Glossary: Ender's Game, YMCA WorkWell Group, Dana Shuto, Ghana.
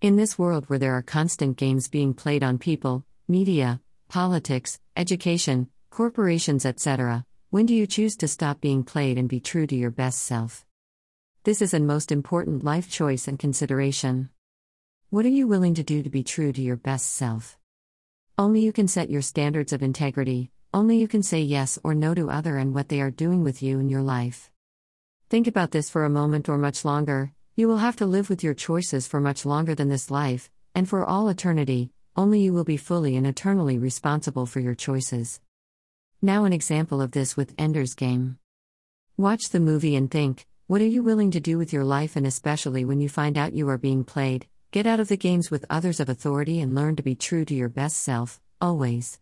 In this world where there are constant games being played on people, media, politics, education, corporations, etc., when do you choose to stop being played and be true to your best self? This is a most important life choice and consideration. What are you willing to do to be true to your best self? Only you can set your standards of integrity, only you can say yes or no to other and what they are doing with you in your life. Think about this for a moment or much longer. You will have to live with your choices for much longer than this life, and for all eternity. Only you will be fully and eternally responsible for your choices. Now an example of this with Ender's Game. Watch the movie and think, what are you willing to do with your life, and especially when you find out you are being played, get out of the games with others of authority and learn to be true to your best self, always.